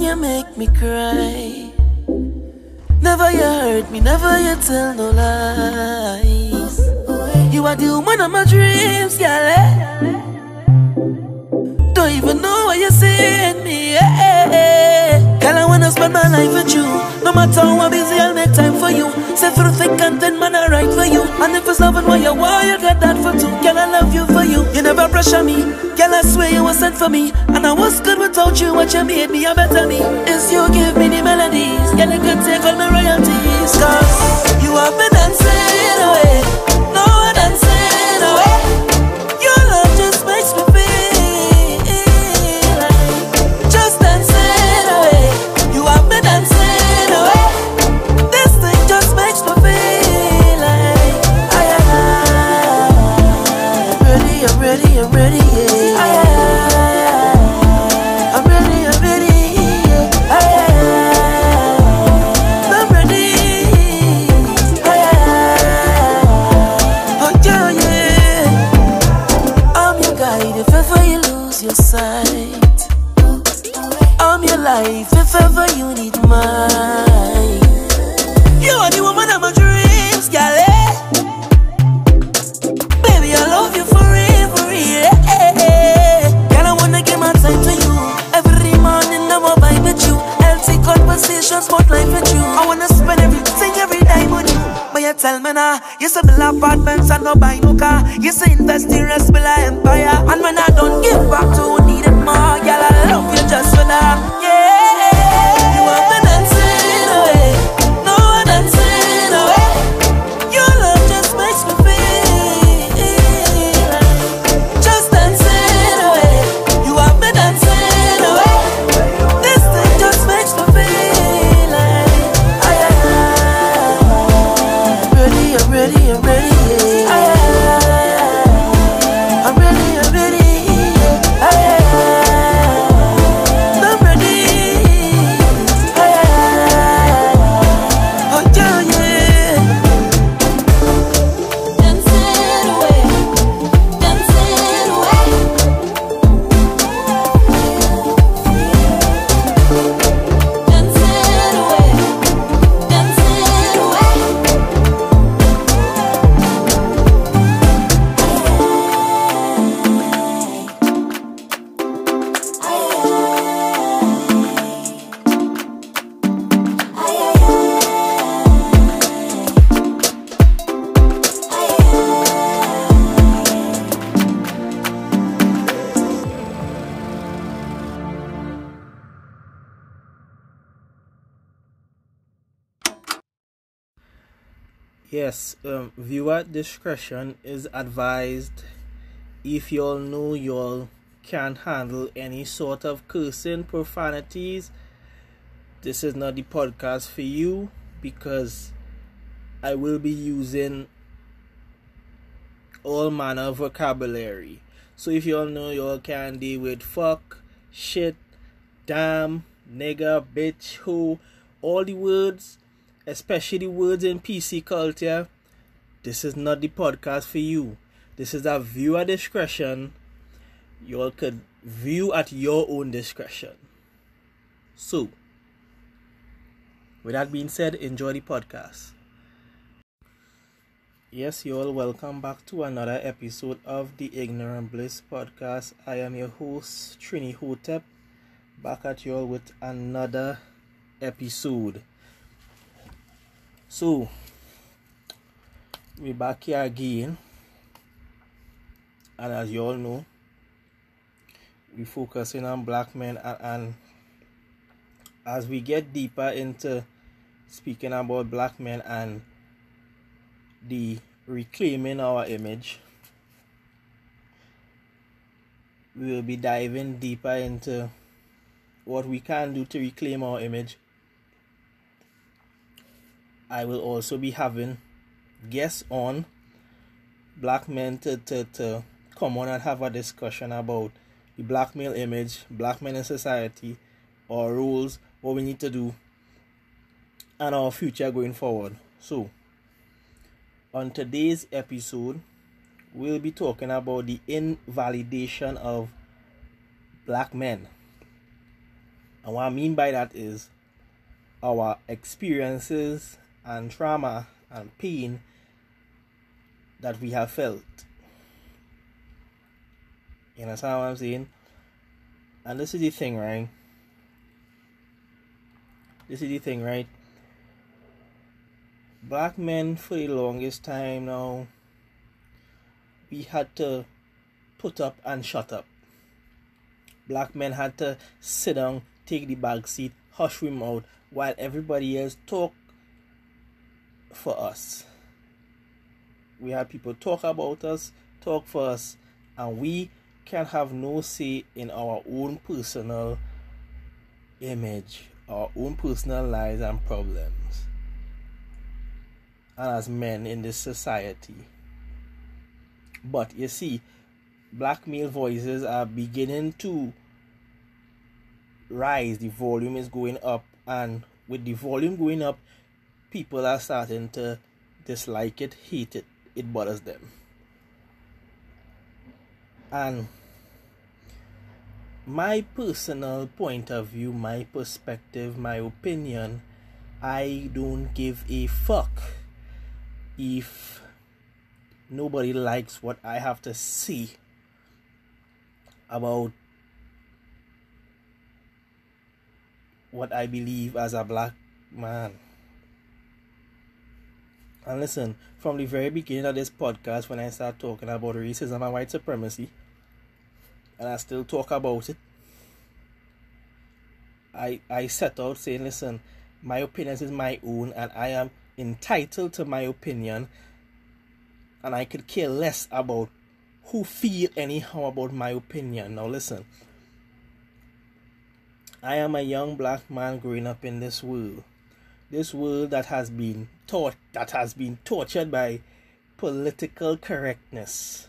You make me cry. Never you hurt me, never you tell no lies. You are the woman of my dreams, girl. Don't even know what you send me. Girl, I wanna spend my life with you. No matter how busy, I'll make time for you. Say through thick and thin, man, I write for you. And if it's loving what you want, you got that for two. Girl, I love you for you. You never pressure me. Girl, I swear you were sent for me. And I was good without you. What you made me, a better me. It's you give me the melodies. Girl, you could take all my royalties. Cause you have been dancing away. No dancing away. Your love just makes me feel. You say build apartments and no buy no car. You say invest in rest, build a empire. And when I don't give back to who need it more, girl, I love you just for that. Yeah, you have been dancing away, no dancing away. Your love just makes me feel like just dancing away. You have been dancing away. This thing just makes me feel like I am ready, I'm ready. Yes, viewer discretion is advised if y'all know y'all can't handle any sort of cursing, profanities. This is not the podcast for you because I will be using all manner of vocabulary. So if y'all know y'all can't deal with fuck, shit, damn, nigga, bitch, hoe, all the words, especially the words in PC culture, this is not the podcast for you. This is a viewer discretion. You all could view at your own discretion. So, with that being said, enjoy the podcast. Yes, you all, welcome back to another episode of the Ignorant Bliss Podcast. I am your host, Trini Hotep, back at you all with another episode. So, we're back here again, and as you all know, we're focusing on black men, and as we get deeper into speaking about black men and the reclaiming our image, we will be diving deeper into what we can do to reclaim our image. I will also be having guests on, black men to come on and have a discussion about the black male image, black men in society, our roles, what we need to do, and our future going forward. So, on today's episode, we'll be talking about the invalidation of black men. And what I mean by that is our experiences and trauma and pain that we have felt. You understand what I'm saying? And this is the thing, right? Black men, for the longest time now, we had to put up and shut up. Black men had to sit down, take the back seat, hush we mouth, while everybody else talk for us. We had people talk about us, talk for us, and we can have no say in our own personal image, our own personal lives and problems. And as men in this society. But you see, black male voices are beginning to rise. The volume is going up, and with the volume going up, people are starting to dislike it, hate it. It bothers them. And my personal point of view, my perspective, my opinion, I don't give a fuck if nobody likes what I have to say about what I believe as a black man. And listen, from the very beginning of this podcast, when I start talking about racism and white supremacy, and I still talk about it, I set out saying, listen, my opinion is my own, and I am entitled to my opinion, and I could care less about who feel anyhow about my opinion. Now listen, I am a young black man growing up in this world. This world that has been taught, that has been tortured by political correctness.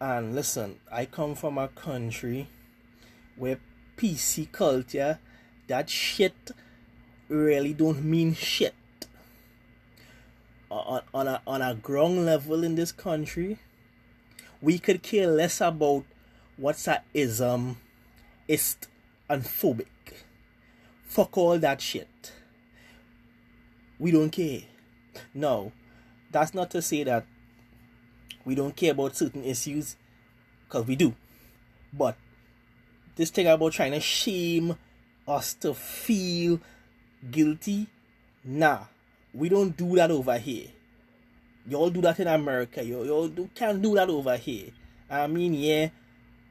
And listen, I come from a country where PC culture, that shit really don't mean shit. On a ground level in this country, we could care less about what's a ism, ist, and phobic. Fuck all that shit. We don't care. No, that's not to say that we don't care about certain issues, because we do. But this thing about trying to shame us to feel guilty, nah, we don't do that over here. Y'all do that in America. Y'all can't do that over here. I mean, yeah,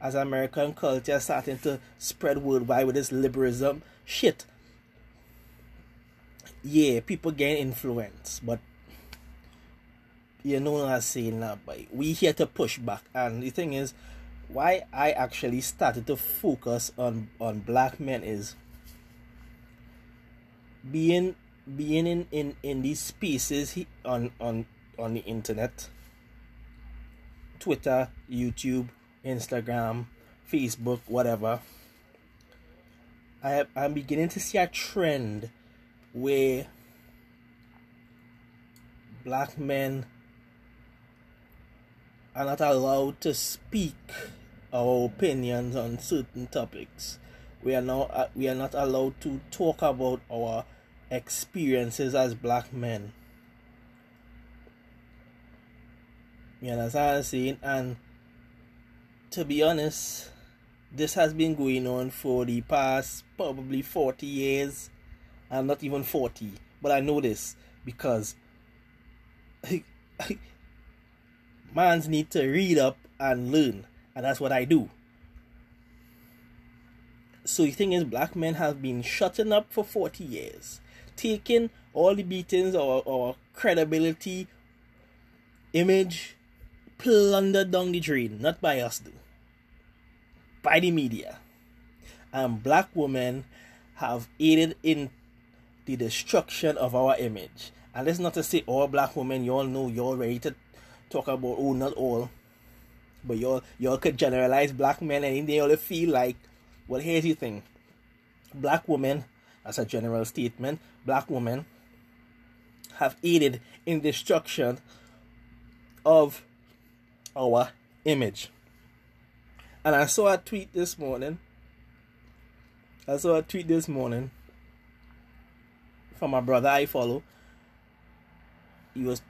as American culture starting to spread worldwide with this liberalism shit, yeah, people gain influence, but you know what I'm saying now, boy. We here to push back. And the thing is, why I actually started to focus on black men is being in these spaces on the internet, Twitter, YouTube, Instagram, Facebook, whatever. I'm beginning to see a trend where black men are not allowed to speak our opinions on certain topics. We are not allowed to talk about our experiences as black men. You understand what I'm saying? And to be honest, this has been going on for the past probably 40 years. I'm not even 40, but I know this because mans need to read up and learn, and that's what I do. So the thing is, black men have been shutting up for 40 years, taking all the beatings, our credibility, image, plundered down the drain, not by us though, by the media. And black women have aided in the destruction of our image. And that's not to say all black women, y'all know, y'all ready to talk about, oh, not all. but y'all could generalize black men and they all feel like, well, here's the thing. Black women, as a general statement, black women have aided in destruction of our image. And I saw a tweet this morning. From a brother I follow. He was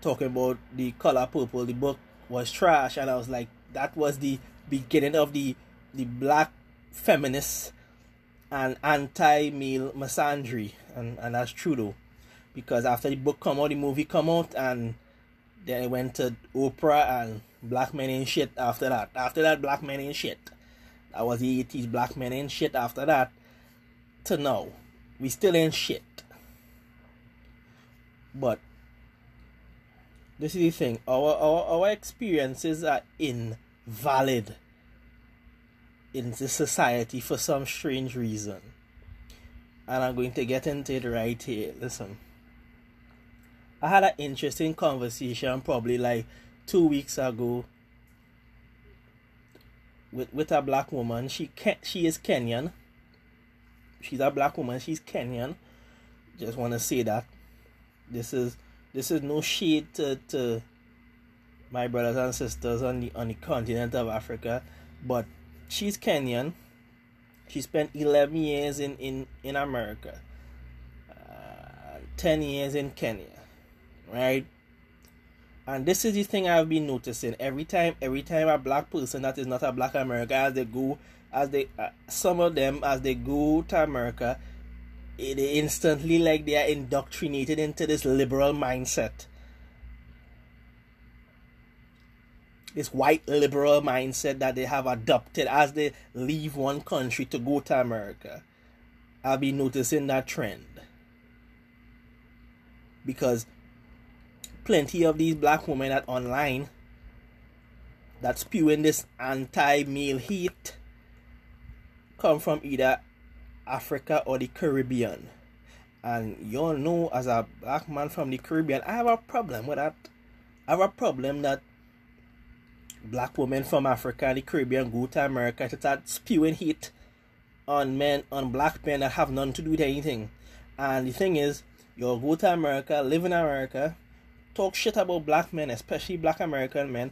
talking about The Color Purple. The book was trash. And I was like, that was the beginning of the black feminist and anti-male misandry. And that's true though. Because after the book come out, the movie come out, and then it went to Oprah and Black Men Ain't Shit after that. After that, Black Men Ain't Shit. That was the 80s, Black Men Ain't Shit after that. To now, we still ain't shit. But this is the thing. Our experiences are invalid in this society for some strange reason. And I'm going to get into it right here. Listen. I had an interesting conversation probably like 2 weeks ago with a black woman. She is Kenyan. She's a black woman. She's Kenyan. Just want to say that. This is no shade to my brothers and sisters on the continent of Africa. But she's Kenyan. She spent 11 years in America. 10 years in Kenya. Right? And this is the thing I've been noticing. Every time a black person that is not a black American, some of them, as they go to America, they instantly, like, they are indoctrinated into this liberal mindset. This white liberal mindset that they have adopted as they leave one country to go to America. I've been noticing that trend. Because plenty of these black women that online that spewing this anti-male hate come from either Africa or the Caribbean. And y'all know, as a black man from the Caribbean, I have a problem with that. I have a problem that black women from Africa and the Caribbean go to America to start spewing hate on black men that have nothing to do with anything. And the thing is, y'all go to America, live in America, talk shit about black men, especially black American men,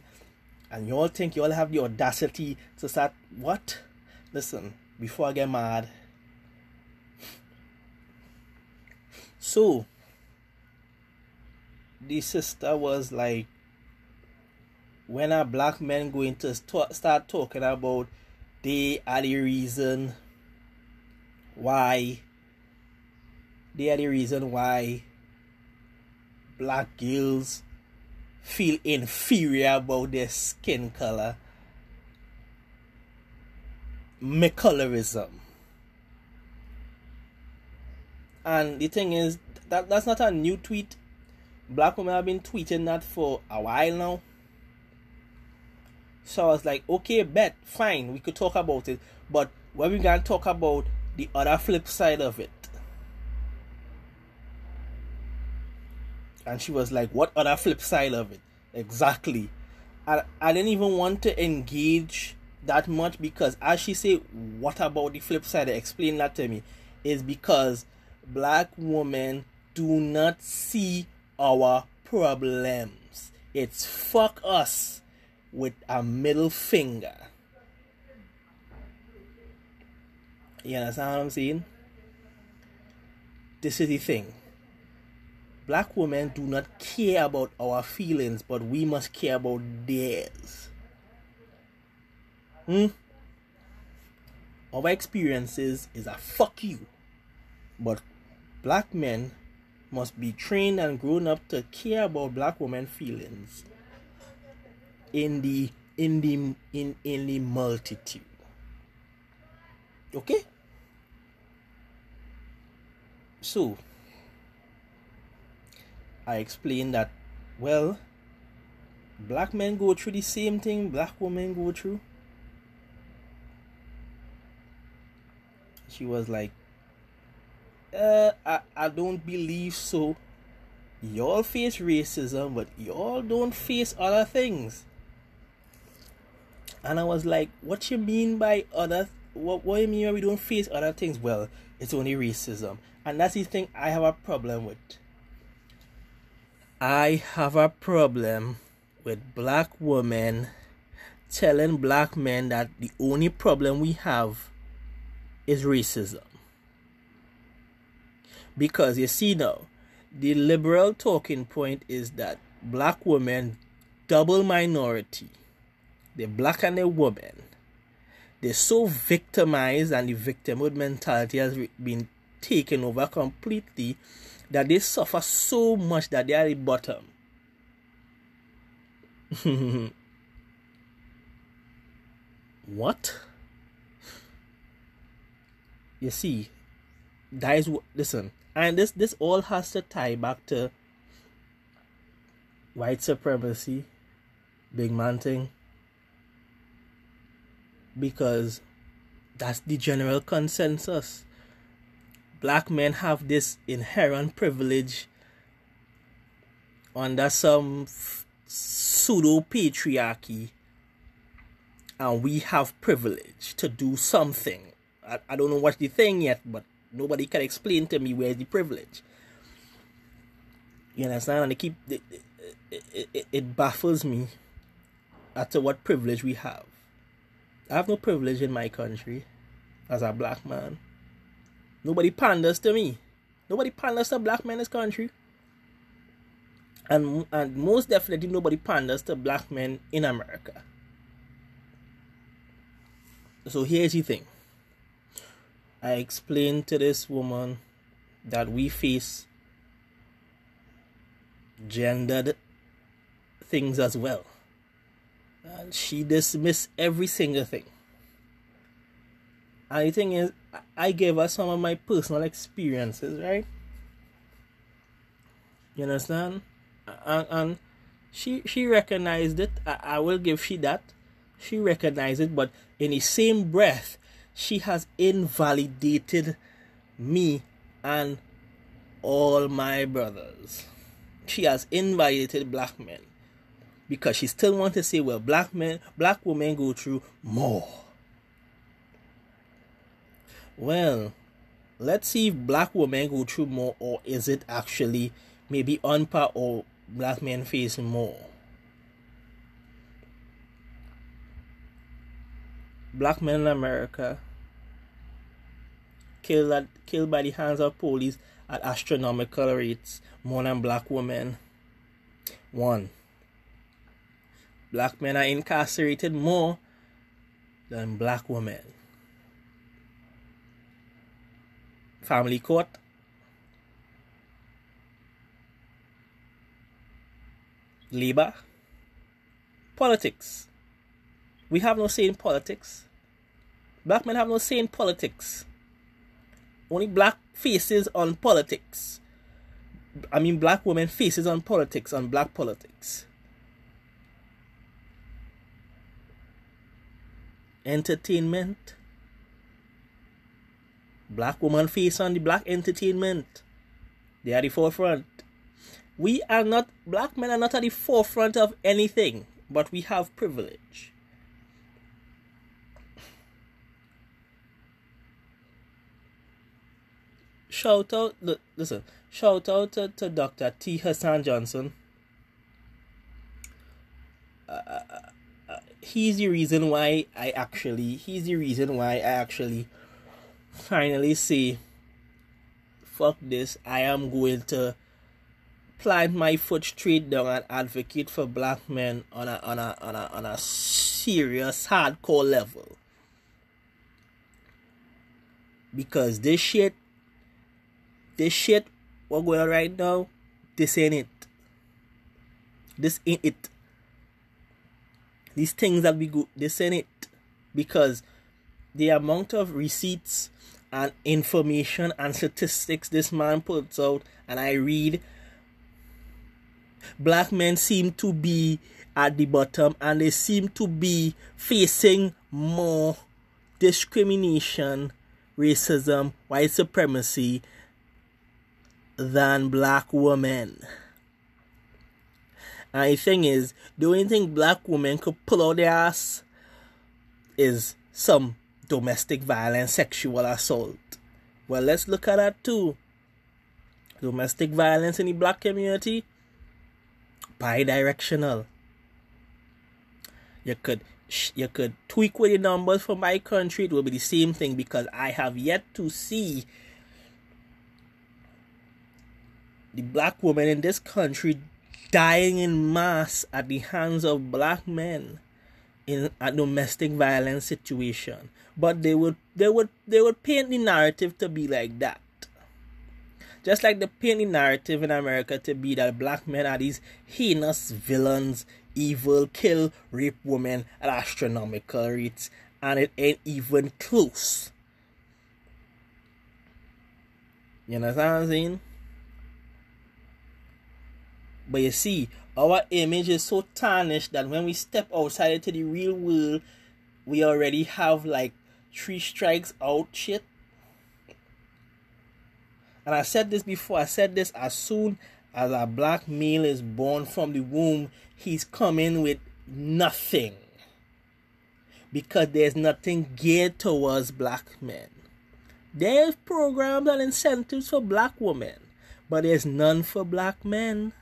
and y'all think y'all have the audacity to start, what? Listen, before I get mad. So, the sister was like, when are black men going to start talking about they are the reason why, black girls feel inferior about their skin color. McColorism. And the thing is, that's not a new tweet. Black women have been tweeting that for a while now. So I was like, okay, bet, fine, we could talk about it. But when we can talk about the other flip side of it. And she was like, what other flip side of it? Exactly. I didn't even want to engage that much because as she said, what about the flip side? Explain that to me. It's because black women do not see our problems. It's fuck us with a middle finger. You understand what I'm saying? This is the thing. Black women do not care about our feelings, but we must care about theirs. Our experiences is a fuck you. But black men must be trained and grown up to care about black women's feelings in the multitude. Okay? So I explained that, well, black men go through the same thing black women go through. She was like, I don't believe so. Y'all face racism, but y'all don't face other things. And I was like, what you mean by other? What do you mean when we don't face other things? Well, it's only racism. And that's the thing I have a problem with. I have a problem with black women telling black men that the only problem we have is racism. Because you see now, the liberal talking point is that black women double minority. They're black and they're women. They're so victimized, and the victimhood mentality has been taken over completely, that they suffer so much that they are at the bottom. What? You see, that is what, listen, and this all has to tie back to white supremacy, big man thing, because that's the general consensus. Black men have this inherent privilege under some pseudo-patriarchy, and we have privilege to do something. I don't know what's the thing yet, but nobody can explain to me where's the privilege. You understand? And it baffles me as to what privilege we have. I have no privilege in my country as a black man. Nobody panders to me. Nobody panders to black men in this country. And most definitely nobody panders to black men in America. So here's the thing. I explained to this woman that we face gendered things as well. And she dismissed every single thing. And the thing is, I gave her some of my personal experiences, right? You understand? And she recognized it. I will give she that. She recognized it, but in the same breath, she has invalidated me and all my brothers. She has invalidated black men. Because she still wants to say, well, black women go through more. Well, let's see if black women go through more, or is it actually maybe on par, or black men face more. Black men in America killed by the hands of police at astronomical rates, more than black women. 1. Black men are incarcerated more than black women. Family court. Labor. Politics. We have no say in politics. Black men have no say in politics. Only black faces on politics. I mean, black women faces on politics, on black politics. Entertainment. Black women face on the black entertainment. They are the forefront. Black men are not at the forefront of anything, but we have privilege. Shout out to Dr. T. Hassan Johnson. He's the reason why I actually finally say, fuck this, I am going to plant my foot straight down and advocate for black men on a serious, hardcore level. Because this shit we're going on right now, this ain't it. These things that we go, this ain't it. Because the amount of receipts and information and statistics this man puts out, and I read, black men seem to be at the bottom, and they seem to be facing more discrimination, racism, white supremacy than black women. And the thing is, the only thing black women could pull out their ass is some domestic violence, sexual assault. Well, let's look at that too. Domestic violence in the black community, bi-directional. You could tweak with the numbers for my country. It will be the same thing, because I have yet to see the black woman in this country dying in mass at the hands of black men in a domestic violence situation. But they would paint the narrative to be like that. Just like they paint the narrative in America to be that black men are these heinous villains, evil, kill, rape women at astronomical rates, and it ain't even close. You understand what I'm saying? But you see, our image is so tarnished that when we step outside into the real world, we already have like 3 strikes out shit. And I said this before, as soon as a black male is born from the womb, he's coming with nothing. Because there's nothing geared towards black men. There's programs and incentives for black women, but there's none for black men.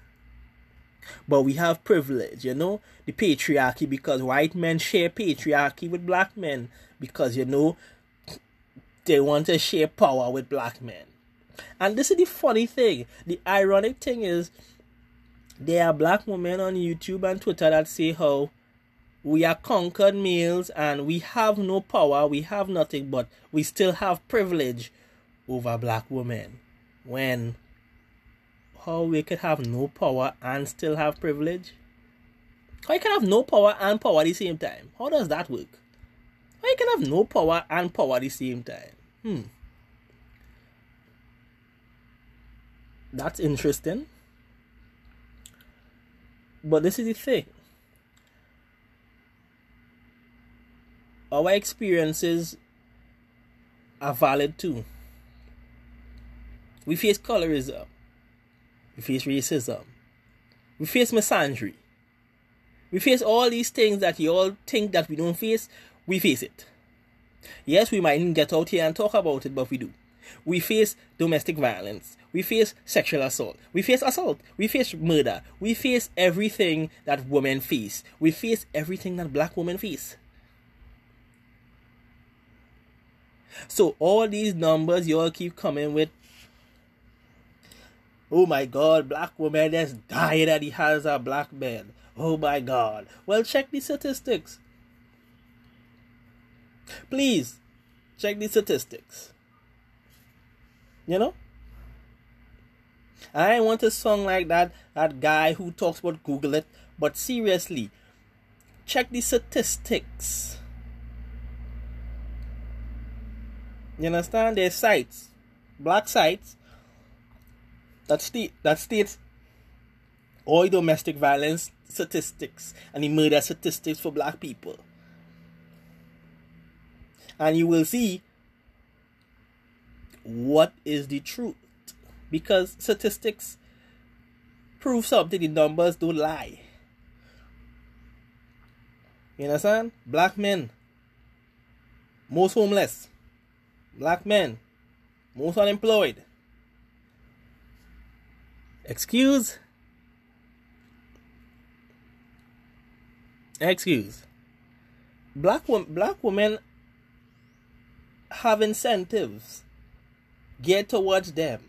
But we have privilege, you know, the patriarchy, because white men share patriarchy with black men, because, you know, they want to share power with black men. And this is the funny thing. The ironic thing is, there are black women on YouTube and Twitter that say how we are conquered males and we have no power, we have nothing, but we still have privilege over black women. When... how we could have no power and still have privilege? How you can have no power and power at the same time? How does that work? How you can have no power and power at the same time? That's interesting. But this is the thing. Our experiences are valid too. We face colorism. We face racism. We face misandry. We face all these things that you all think that we don't face. We face it. Yes, we mightn't get out here and talk about it, but we do. We face domestic violence. We face sexual assault. We face assault. We face murder. We face everything that women face. We face everything that black women face. So all these numbers you all keep coming with, oh my God, black women just died at the hands of black men. Oh my God. Well, check the statistics. Please, check the statistics. You know? I ain't want a song like that guy who talks about Google it. But seriously, check the statistics. You understand? There's sites, black sites, that states all domestic violence statistics and the murder statistics for black people. And you will see what is the truth. Because statistics prove something, the numbers don't lie. You understand? Black men, most homeless. Black men, most unemployed. Excuse. Black women have incentives geared towards them.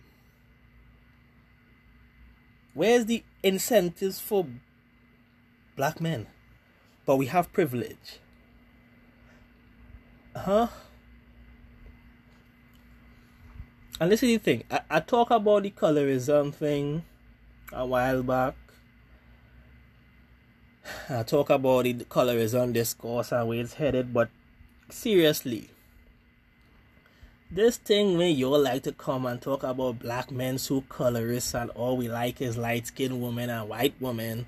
Where's the incentives for black men? But we have privilege. And this is the thing. I talk about the colorism thing a while back. I talk about the colorism discourse and where it's headed, but seriously, this thing where you all like to come and talk about black men so colorist and all we like is light-skinned women and white women,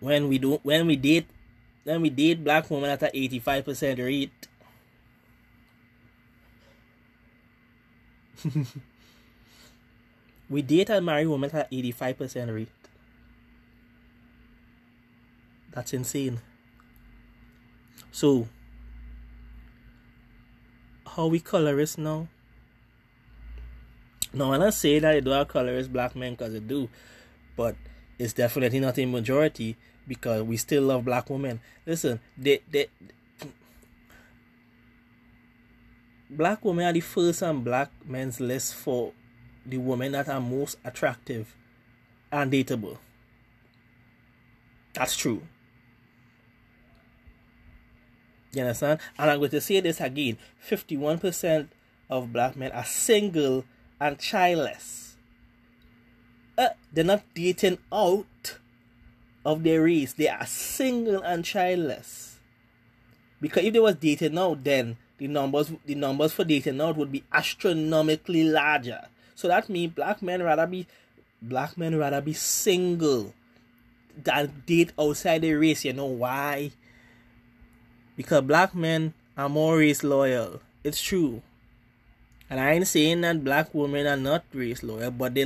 when we date black women at an 85% rate. We date and marry women at 85% rate. That's insane. So, how we colorists now. Now, when I say that they do have colorist black men, because they do, but it's definitely not a majority, because we still love black women. Listen, black women are the first on black men's list for the women that are most attractive and dateable. That's true. You understand? And I'm going to say this again. 51% of black men are single and childless. They're not dating out of their race. They are single and childless. Because if they was dating out, then the numbers for dating out would be astronomically larger. So that means black men rather be single than date outside their race. You know why? Because black men are more race loyal. It's true. And I ain't saying that black women are not race loyal, but they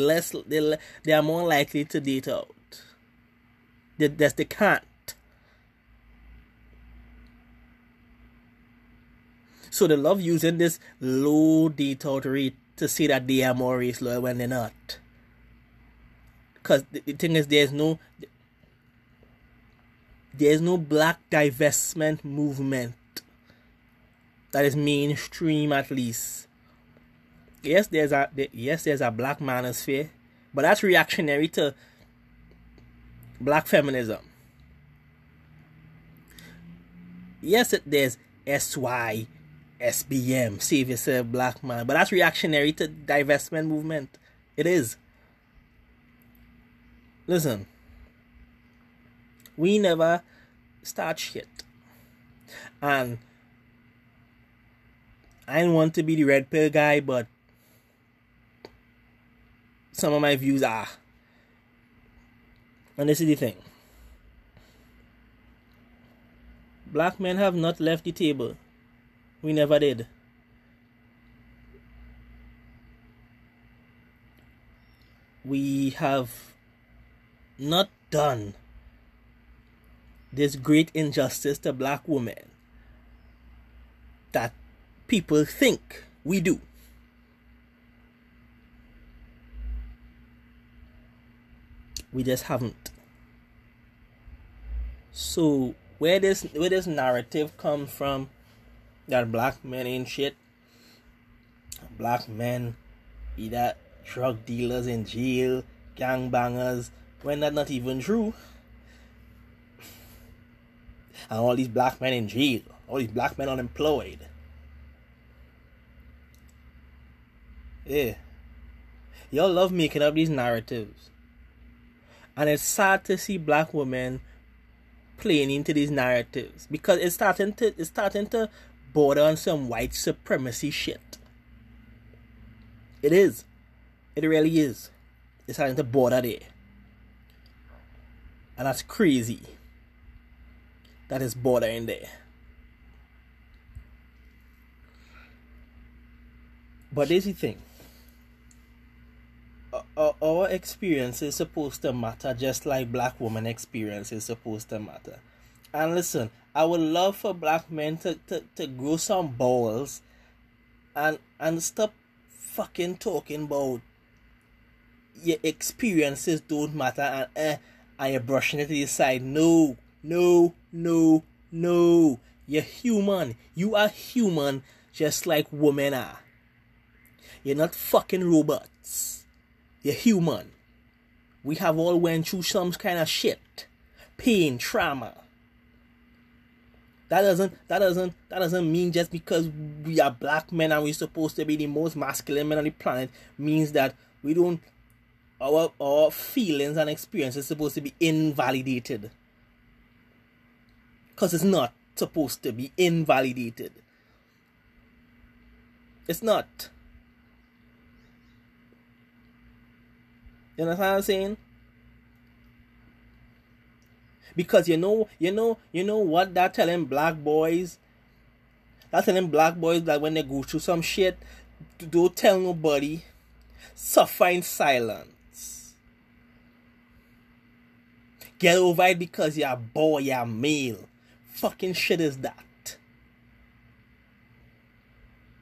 are more likely to date out. They can't. So they love using this low date out rate to say that they are more race loyal when they're not. Because the thing is, there's no black divestment movement that is mainstream, at least. Yes, there's a black manosphere, but that's reactionary to black feminism. Yes, there's SY, SBM, Save Yourself Black Man, but that's reactionary to divestment movement. It is. Listen, we never start shit. And I don't want to be the red pill guy, but some of my views are. And this is the thing. Black men have not left the table. We never did. We have not done this great injustice to black women that people think we do. We just haven't. So where this narrative comes from that black men ain't shit, black men either drug dealers in jail, gangbangers, when that's not even true. And all these black men in jail, all these black men unemployed. Yeah. Y'all love making up these narratives. And it's sad to see black women playing into these narratives, because it's starting to border on some white supremacy shit. It is. It really is. It's starting to border there. And that's crazy. That is bordering there. But there's the thing. Our experience is supposed to matter, just like black women experience is supposed to matter. And listen, I would love for black men to grow some balls and stop fucking talking about your experiences don't matter and you're brushing it to the side. No. You're human. You are human just like women are. You're not fucking robots. You're human. We have all went through some kind of shit. Pain, trauma. That doesn't mean just because we are black men and we're supposed to be the most masculine men on the planet means that we don't, our feelings and experiences are supposed to be invalidated. Because it's not supposed to be invalidated. It's not. You know what I'm saying? Because you know what they're telling black boys? They're telling black boys that when they go through some shit, don't tell nobody. Suffer in silence. Get over it because you're a boy, you're a male. Fucking shit is that.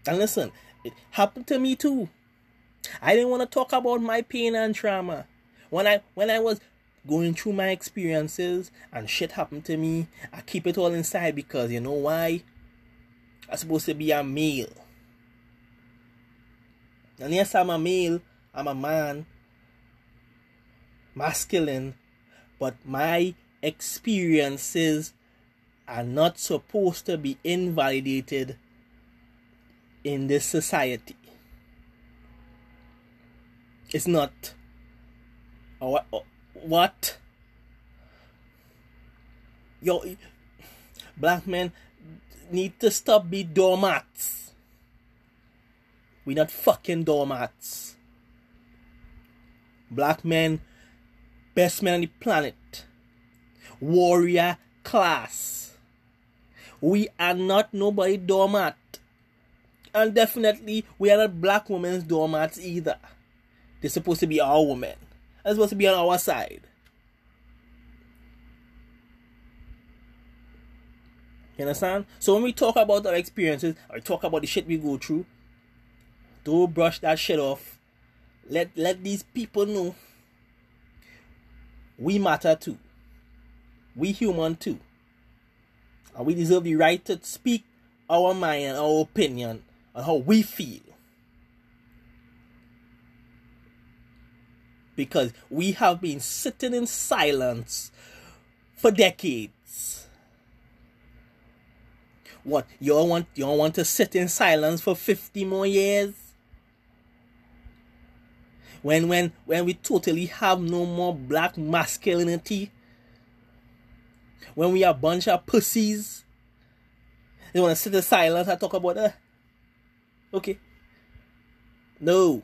And listen, it happened to me too. I didn't want to talk about my pain and trauma. When I was going through my experiences and shit happened to me, I keep it all inside because you know why? I'm supposed to be a male. And yes, I'm a male. I'm a man. Masculine. But my experiences are not supposed to be invalidated in this society. It's not. What? Yo, black men need to stop being doormats. We're not fucking doormats. Black men, best men on the planet. Warrior class. We are not nobody doormat. And definitely, we are not black women's doormats either. They're supposed to be our women. They're supposed to be on our side. You understand? So when we talk about our experiences, or talk about the shit we go through, don't brush that shit off. Let these people know we matter too. We human too. And we deserve the right to speak our mind and our opinion on how we feel. Because we have been sitting in silence for decades. What, y'all want to sit in silence for 50 more years? When we totally have no more black masculinity? When we are a bunch of pussies? They want to sit in silence and talk about that? Okay. No.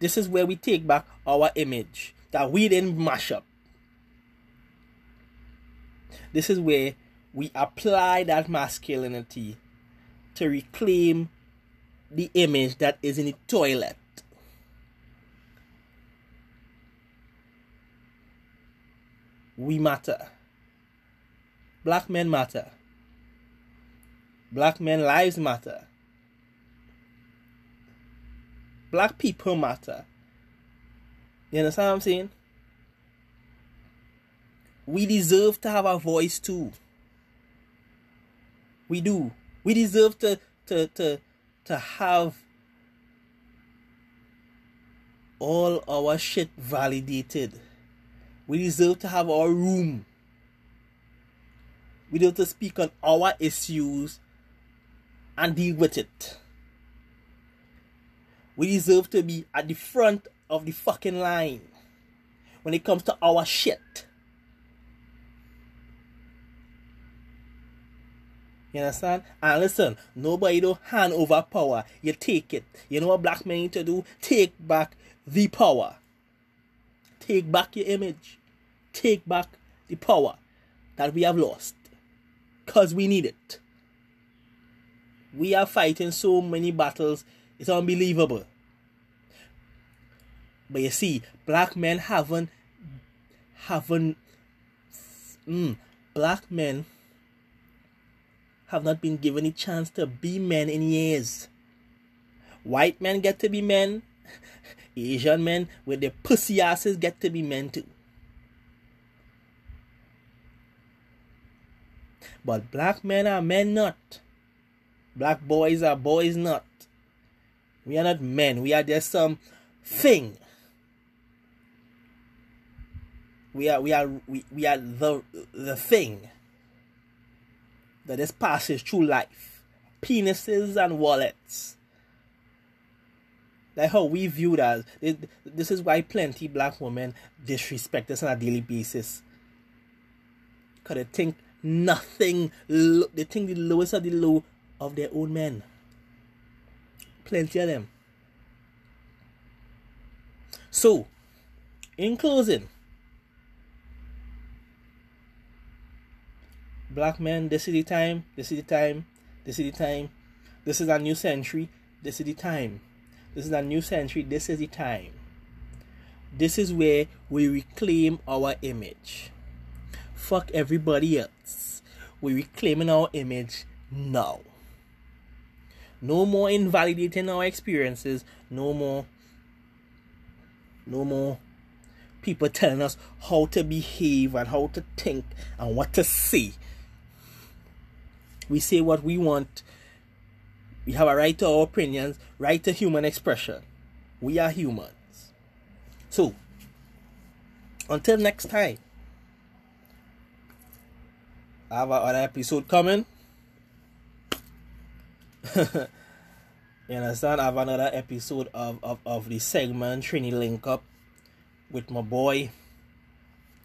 This is where we take back our image that we didn't mash up. This is where we apply that masculinity to reclaim the image that is in the toilet. We matter. Black men matter. Black men lives matter. Black people matter. You understand what I'm saying? We deserve to have a voice too. We do. We deserve to have all our shit validated. We deserve to have our room. We deserve to speak on our issues and deal with it. We deserve to be at the front of the fucking line when it comes to our shit. You understand? And listen, nobody don't hand over power. You take it. You know what black men need to do? Take back the power. Take back your image. Take back the power that we have lost. Because we need it. We are fighting so many battles. It's unbelievable. But you see, black men have not been given a chance to be men in years. White men get to be men. Asian men with their pussy asses get to be men too. But black men are men not. Black boys are boys not. We are not men. We are just some thing. We are the thing that just passes through life, penises and wallets. That's how we view that. This is why plenty black women disrespect us on a daily basis. Cause they think nothing. They think the lowest of the low of their own men. Plenty of them. So, in closing, black men, this is the time. This is a new century. This is the time. This is where we reclaim our image. Fuck everybody else. We're reclaiming our image now. No more invalidating our experiences. No more people telling us how to behave and how to think and what to say. We say what we want. We have a right to our opinions, right to human expression. We are humans. So, until next time, I have another episode coming. You understand? I have another episode of the segment Trini Link Up with my boy.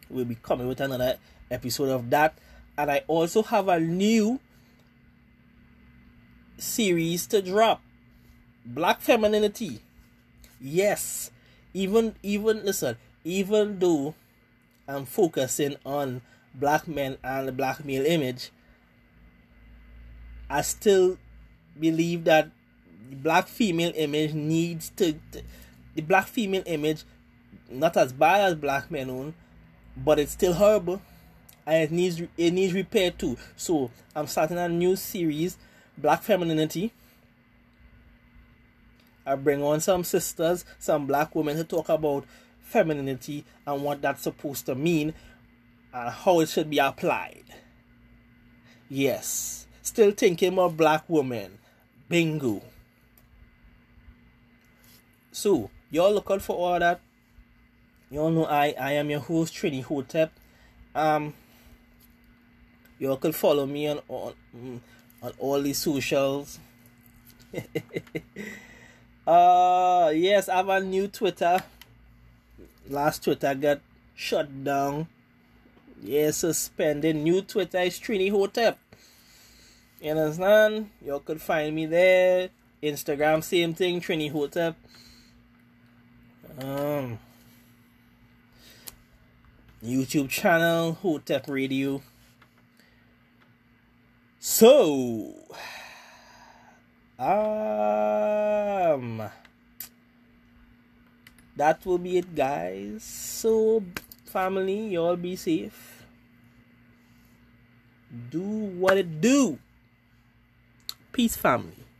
We'll be coming with another episode of that. And I also have a new series to drop. Black femininity. Yes. Even though I'm focusing on black men and the black male image, I still believe that the black female image needs to the black female image, not as bad as black men own, but it's still horrible, and it needs repair too. So I'm starting a new series, Black Femininity. I bring on some sisters, some black women, to talk about femininity and what that's supposed to mean and how it should be applied. Yes, still thinking of black women. Bingo. So, y'all look out for all that. Y'all know I am your host, Trini Hotep. Y'all can follow me on all the socials. Yes, I have a new Twitter. Last Twitter got shut down. Yeah, suspended. New Twitter is Trini Hotep. You understand? Y'all could find me there. Instagram, same thing, Trini Hotep. YouTube channel, Hotep Radio. So, that will be it, guys. So, family, y'all be safe. Do what it do. Peace, family.